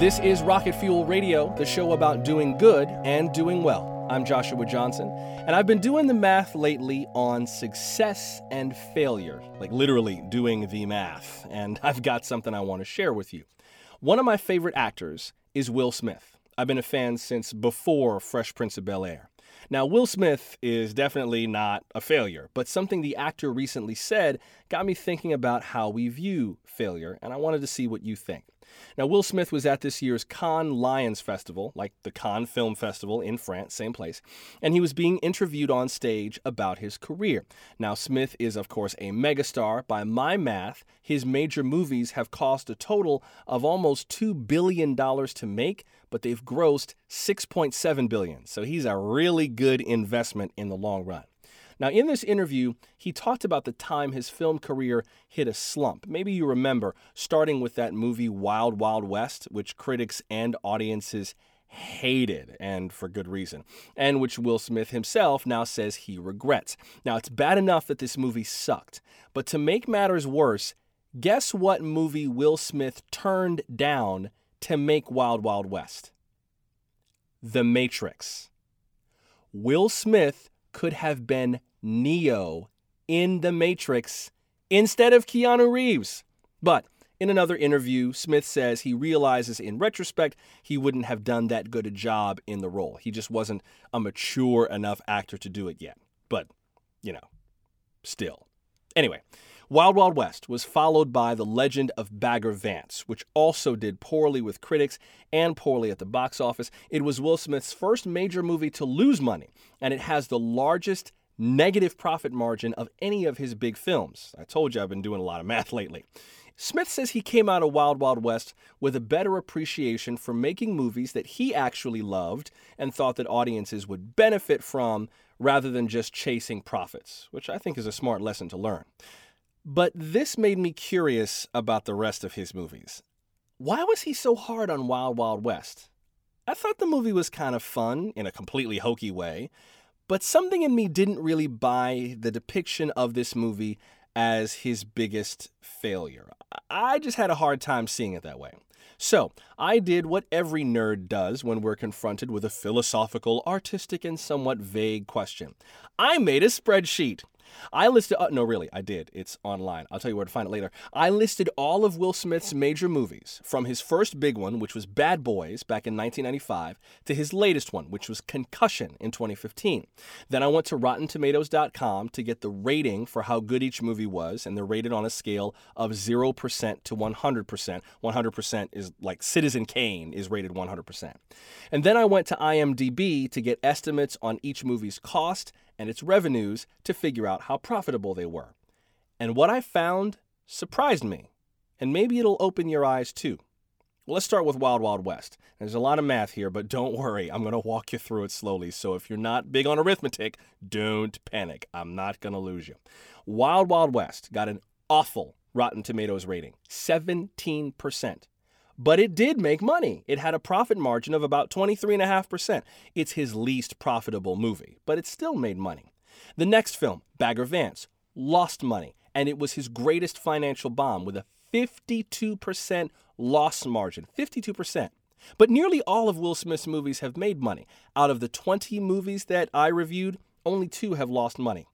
This is Rocket Fuel Radio, the show about doing good and doing well. I'm Joshua Johnson, and I've been doing the math lately on success and failure, like literally doing the math, and I've got something I want to share with you. One of my favorite actors is Will Smith. I've been a fan since before Fresh Prince of Bel-Air. Now, Will Smith is definitely not a failure, but something the actor recently said got me thinking about how we view failure, and I wanted to see what you think. Now, Will Smith was at this year's Cannes Lions Festival, like the Cannes Film Festival in France, same place, and he was being interviewed on stage about his career. Now, Smith is, of course, a megastar. By my math, his major movies have cost a total of almost $2 billion to make, but they've grossed $6.7 billion. So he's a really good investment in the long run. Now, in this interview, he talked about the time his film career hit a slump. Maybe you remember, starting with that movie Wild Wild West, which critics and audiences hated, and for good reason, and which Will Smith himself now says he regrets. Now, it's bad enough that this movie sucked, but to make matters worse, guess what movie Will Smith turned down to make Wild Wild West? The Matrix. Will Smith could have been Neo in The Matrix instead of Keanu Reeves. But in another interview, Smith says he realizes in retrospect he wouldn't have done that good a job in the role. He just wasn't a mature enough actor to do it yet. But, still. Anyway, Wild Wild West was followed by The Legend of Bagger Vance, which also did poorly with critics and poorly at the box office. It was Will Smith's first major movie to lose money, and it has the largest negative profit margin of any of his big films. I told you I've been doing a lot of math lately. Smith says he came out of Wild Wild West with a better appreciation for making movies that he actually loved and thought that audiences would benefit from rather than just chasing profits, which I think is a smart lesson to learn. But this made me curious about the rest of his movies. Why was he so hard on Wild Wild West? I thought the movie was kind of fun in a completely hokey way, but something in me didn't really buy the depiction of this movie as his biggest failure. I just had a hard time seeing it that way. So, I did what every nerd does when we're confronted with a philosophical, artistic, and somewhat vague question. I made a spreadsheet. I listed, it's online. I'll tell you where to find it later. I listed all of Will Smith's major movies, from his first big one, which was Bad Boys back in 1995, to his latest one, which was Concussion in 2015. Then I went to RottenTomatoes.com to get the rating for how good each movie was, and they're rated on a scale of 0% to 100%. 100% is like Citizen Kane is rated 100%. And then I went to IMDb to get estimates on each movie's cost and its revenues to figure out how profitable they were. And what I found surprised me, and maybe it'll open your eyes too. Well, let's start with Wild Wild West. There's a lot of math here, but don't worry, I'm going to walk you through it slowly, so if you're not big on arithmetic, don't panic. I'm not going to lose you. Wild Wild West got an awful Rotten Tomatoes rating, 17%. But it did make money. It had a profit margin of about 23.5%. It's his least profitable movie, but it still made money. The next film, Bagger Vance, lost money, and it was his greatest financial bomb with a 52% loss margin, 52%. But nearly all of Will Smith's movies have made money. Out of the 20 movies that I reviewed, only 2 have lost money.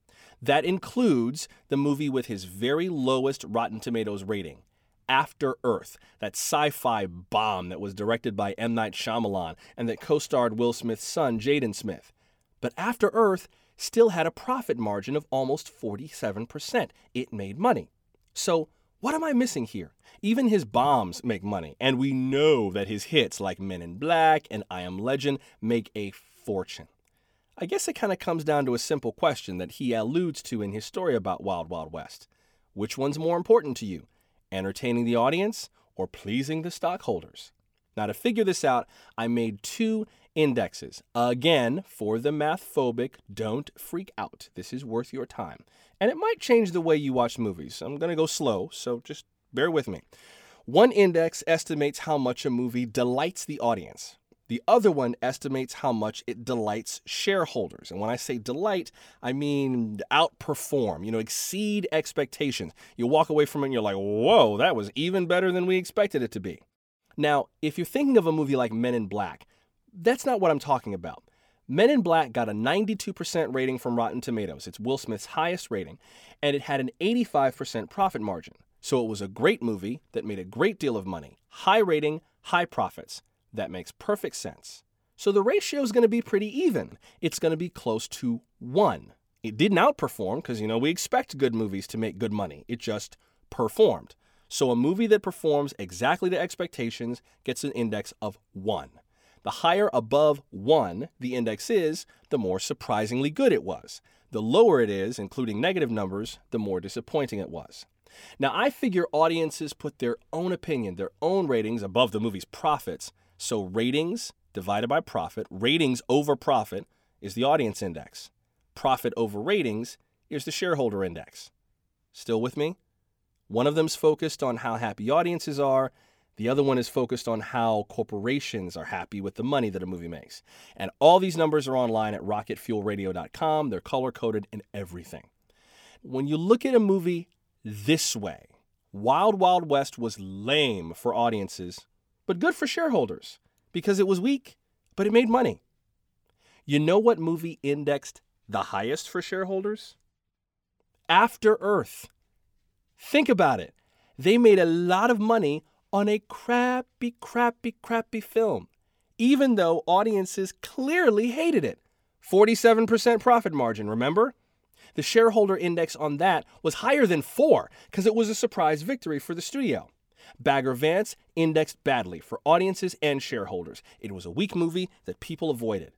That includes the movie with his very lowest Rotten Tomatoes rating, After Earth, that sci-fi bomb that was directed by M. Night Shyamalan and that co-starred Will Smith's son, Jaden Smith. But After Earth still had a profit margin of almost 47%. It made money. So what am I missing here? Even his bombs make money, and we know that his hits like Men in Black and I Am Legend make a fortune. I guess it kind of comes down to a simple question that he alludes to in his story about Wild Wild West. Which one's more important to you? Entertaining the audience, or pleasing the stockholders? Now, to figure this out, I made 2 indexes. Again, for the math-phobic, don't freak out. This is worth your time. And it might change the way you watch movies. I'm going to go slow, so just bear with me. One index estimates how much a movie delights the audience. The other one estimates how much it delights shareholders. And when I say delight, I mean outperform, exceed expectations. You walk away from it and you're like, whoa, that was even better than we expected it to be. Now, if you're thinking of a movie like Men in Black, that's not what I'm talking about. Men in Black got a 92% rating from Rotten Tomatoes. It's Will Smith's highest rating, and it had an 85% profit margin. So it was a great movie that made a great deal of money. High rating, high profits. That makes perfect sense. So the ratio is going to be pretty even. It's going to be close to 1. It didn't outperform because, we expect good movies to make good money. It just performed. So a movie that performs exactly to expectations gets an index of 1. The higher above 1 the index is, the more surprisingly good it was. The lower it is, including negative numbers, the more disappointing it was. Now, I figure audiences put their own opinion, their own ratings above the movie's profits. So ratings divided by profit, ratings over profit, is the audience index. Profit over ratings is the shareholder index. Still with me? One of them's focused on how happy audiences are. The other one is focused on how corporations are happy with the money that a movie makes. And all these numbers are online at RocketFuelRadio.com. They're color-coded in everything. When you look at a movie this way, Wild Wild West was lame for audiences, but good for shareholders because it was weak, but it made money. You know what movie indexed the highest for shareholders? After Earth. Think about it. They made a lot of money on a crappy film, even though audiences clearly hated it. 47% profit margin, remember? The shareholder index on that was higher than 4 because it was a surprise victory for the studio. Bagger Vance indexed badly for audiences and shareholders. It was a weak movie that people avoided.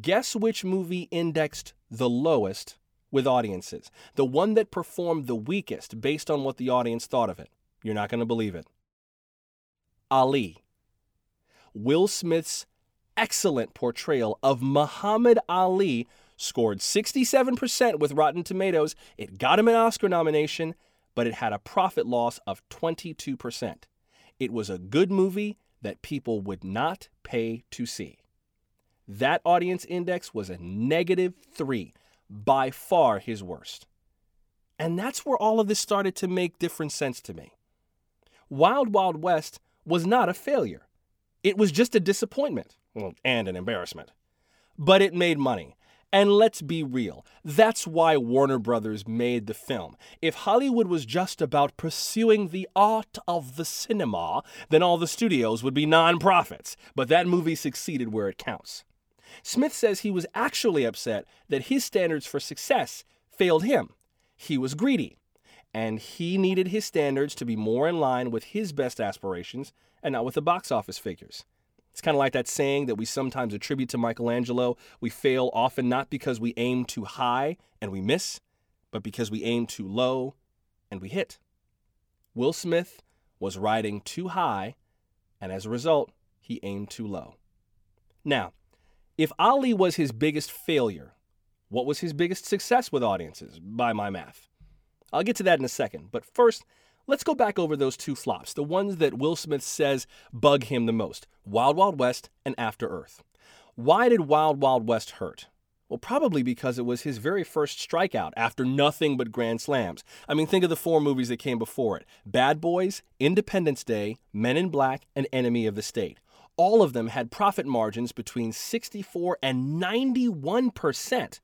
Guess which movie indexed the lowest with audiences? The one that performed the weakest based on what the audience thought of it. You're not going to believe it. Ali. Will Smith's excellent portrayal of Muhammad Ali scored 67% with Rotten Tomatoes. It got him an Oscar nomination, but it had a profit loss of 22%. It was a good movie that people would not pay to see. That audience index was a -3, by far his worst. And that's where all of this started to make different sense to me. Wild Wild West was not a failure. It was just a disappointment, and an embarrassment. But it made money. And let's be real, that's why Warner Brothers made the film. If Hollywood was just about pursuing the art of the cinema, then all the studios would be nonprofits. But that movie succeeded where it counts. Smith says he was actually upset that his standards for success failed him. He was greedy, and he needed his standards to be more in line with his best aspirations and not with the box office figures. It's kind of like that saying that we sometimes attribute to Michelangelo. We fail often not because we aim too high and we miss, but because we aim too low and we hit. Will Smith was riding too high, and as a result, he aimed too low. Now, if Ali was his biggest failure, what was his biggest success with audiences, by my math? I'll get to that in a second, but first, let's go back over those two flops, the ones that Will Smith says bug him the most, Wild Wild West and After Earth. Why did Wild Wild West hurt? Well, probably because it was his very first strikeout after nothing but grand slams. I mean, think of the 4 movies that came before it. Bad Boys, Independence Day, Men in Black, and Enemy of the State. All of them had profit margins between 64 and 91%.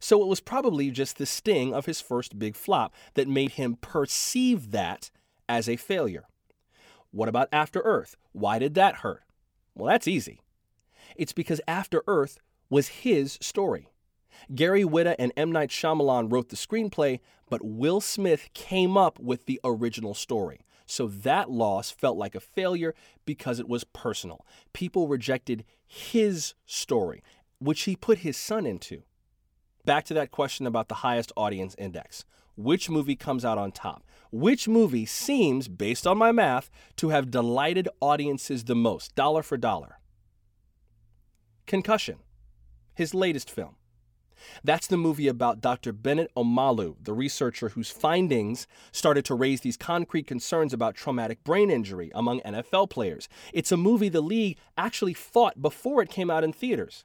So it was probably just the sting of his first big flop that made him perceive that as a failure. What about After Earth? Why did that hurt? Well, that's easy. It's because After Earth was his story. Gary Whitta and M. Night Shyamalan wrote the screenplay, but Will Smith came up with the original story. So that loss felt like a failure because it was personal. People rejected his story, which he put his son into. Back to that question about the highest audience index. Which movie comes out on top? Which movie seems, based on my math, to have delighted audiences the most, dollar for dollar? Concussion, his latest film. That's the movie about Dr. Bennett Omalu, the researcher whose findings started to raise these concrete concerns about traumatic brain injury among NFL players. It's a movie the league actually fought before it came out in theaters.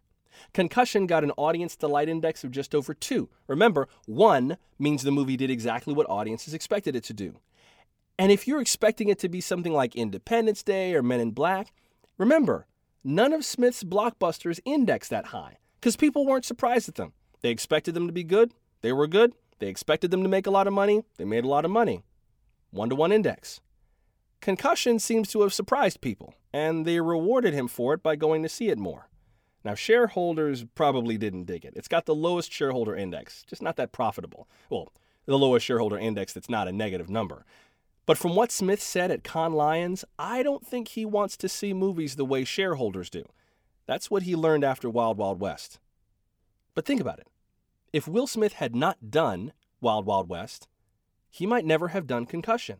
Concussion got an audience delight index of just over 2. Remember, 1 means the movie did exactly what audiences expected it to do. And if you're expecting it to be something like Independence Day or Men in Black, remember, none of Smith's blockbusters indexed that high because people weren't surprised at them. They expected them to be good. They were good. They expected them to make a lot of money. They made a lot of money. 1-to-1 index. Concussion seems to have surprised people, and they rewarded him for it by going to see it more. Now, shareholders probably didn't dig it. It's got the lowest shareholder index, just not that profitable. Well, the lowest shareholder index that's not a negative number. But from what Smith said at Cannes Lions, I don't think he wants to see movies the way shareholders do. That's what he learned after Wild Wild West. But think about it. If Will Smith had not done Wild Wild West, he might never have done Concussion,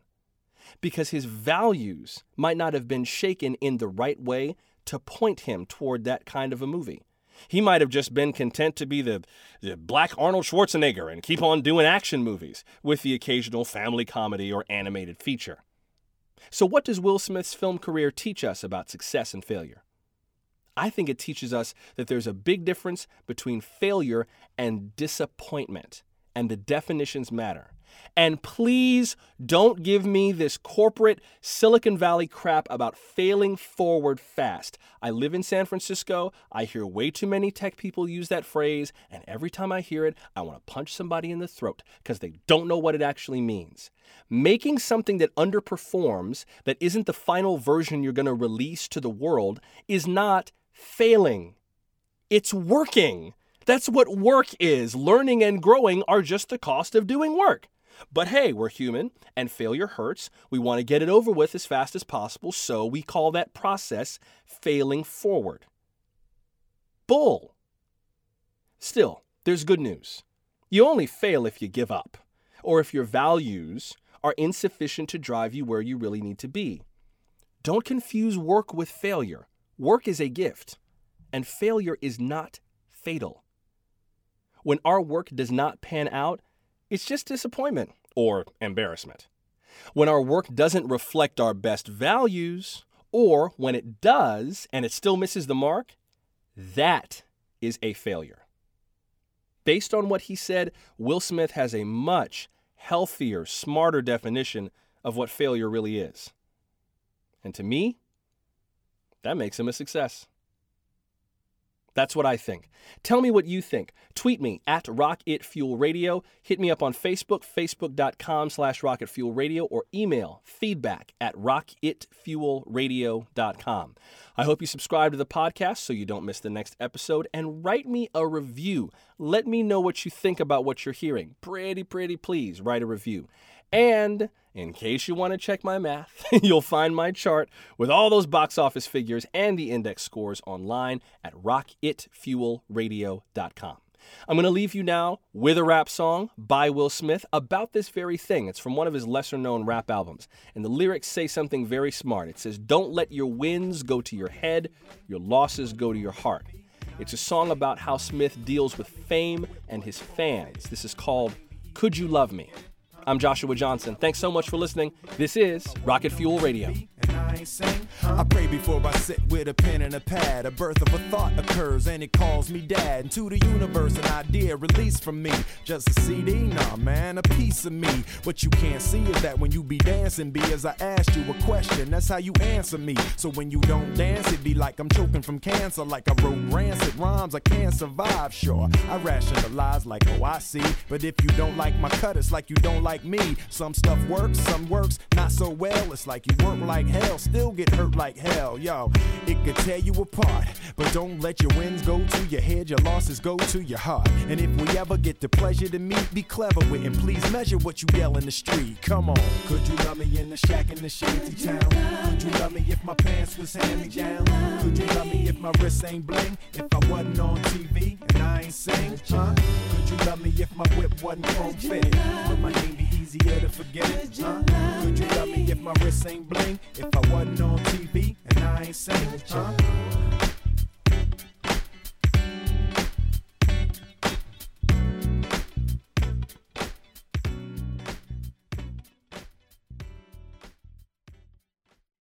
because his values might not have been shaken in the right way to point him toward that kind of a movie. He might have just been content to be the black Arnold Schwarzenegger and keep on doing action movies with the occasional family comedy or animated feature. So what does Will Smith's film career teach us about success and failure? I think it teaches us that there's a big difference between failure and disappointment, and the definitions matter. And please don't give me this corporate Silicon Valley crap about failing forward fast. I live in San Francisco. I hear way too many tech people use that phrase, and every time I hear it, I want to punch somebody in the throat because they don't know what it actually means. Making something that underperforms, that isn't the final version you're going to release to the world, is not failing. It's working. That's what work is. Learning and growing are just the cost of doing work. But hey, we're human, and failure hurts. We want to get it over with as fast as possible, so we call that process failing forward. Bull. Still, there's good news. You only fail if you give up, or if your values are insufficient to drive you where you really need to be. Don't confuse work with failure. Work is a gift, and failure is not fatal. When our work does not pan out, it's just disappointment or embarrassment. When our work doesn't reflect our best values, or when it does and it still misses the mark, that is a failure. Based on what he said, Will Smith has a much healthier, smarter definition of what failure really is. And to me, that makes him a success. That's what I think. Tell me what you think. Tweet me at Rocket Fuel Radio. Hit me up on Facebook, facebook.com/Rocket Fuel Radio, or email feedback@rocketfuelradio.com. I hope you subscribe to the podcast so you don't miss the next episode, and write me a review. Let me know what you think about what you're hearing. Pretty please write a review. And in case you want to check my math, you'll find my chart with all those box office figures and the index scores online at rocketfuelradio.com. I'm going to leave you now with a rap song by Will Smith about this very thing. It's from one of his lesser-known rap albums, and the lyrics say something very smart. It says, "Don't let your wins go to your head, your losses go to your heart." It's a song about how Smith deals with fame and his fans. This is called "Could You Love Me?" I'm Joshua Johnson. Thanks so much for listening. This is Rocket Fuel Radio. I pray before I sit with a pen and a pad. A birth of a thought occurs and it calls me dad. Into the universe, an idea released from me. Just a CD? Nah, man, a piece of me. What you can't see is that when you be dancing, be as I asked you a question. That's how you answer me. So when you don't dance, it be like I'm choking from cancer. Like I wrote rancid rhymes, I can't survive, sure. I rationalize like, oh, I see. But if you don't like my cut, it's like you don't like me. Some stuff works, some works not so well. It's like you work like hell, still get hurt like hell, yo. It could tear you apart, but don't let your wins go to your head, your losses go to your heart. And if we ever get the pleasure to meet, be clever with and please measure what you yell in the street. Come on. Could you love me in the shack in the shady town? Could you love me if my pants was hand-me-down? Could you love me if my wrists ain't bling? If I wasn't on TV and I ain't sing, huh? Could you love me if my whip wasn't chrome fit? Would my name be easier to forget, huh? Could you love me if my wrists ain't bling? If I wasn't on TV and I ain't saying, huh?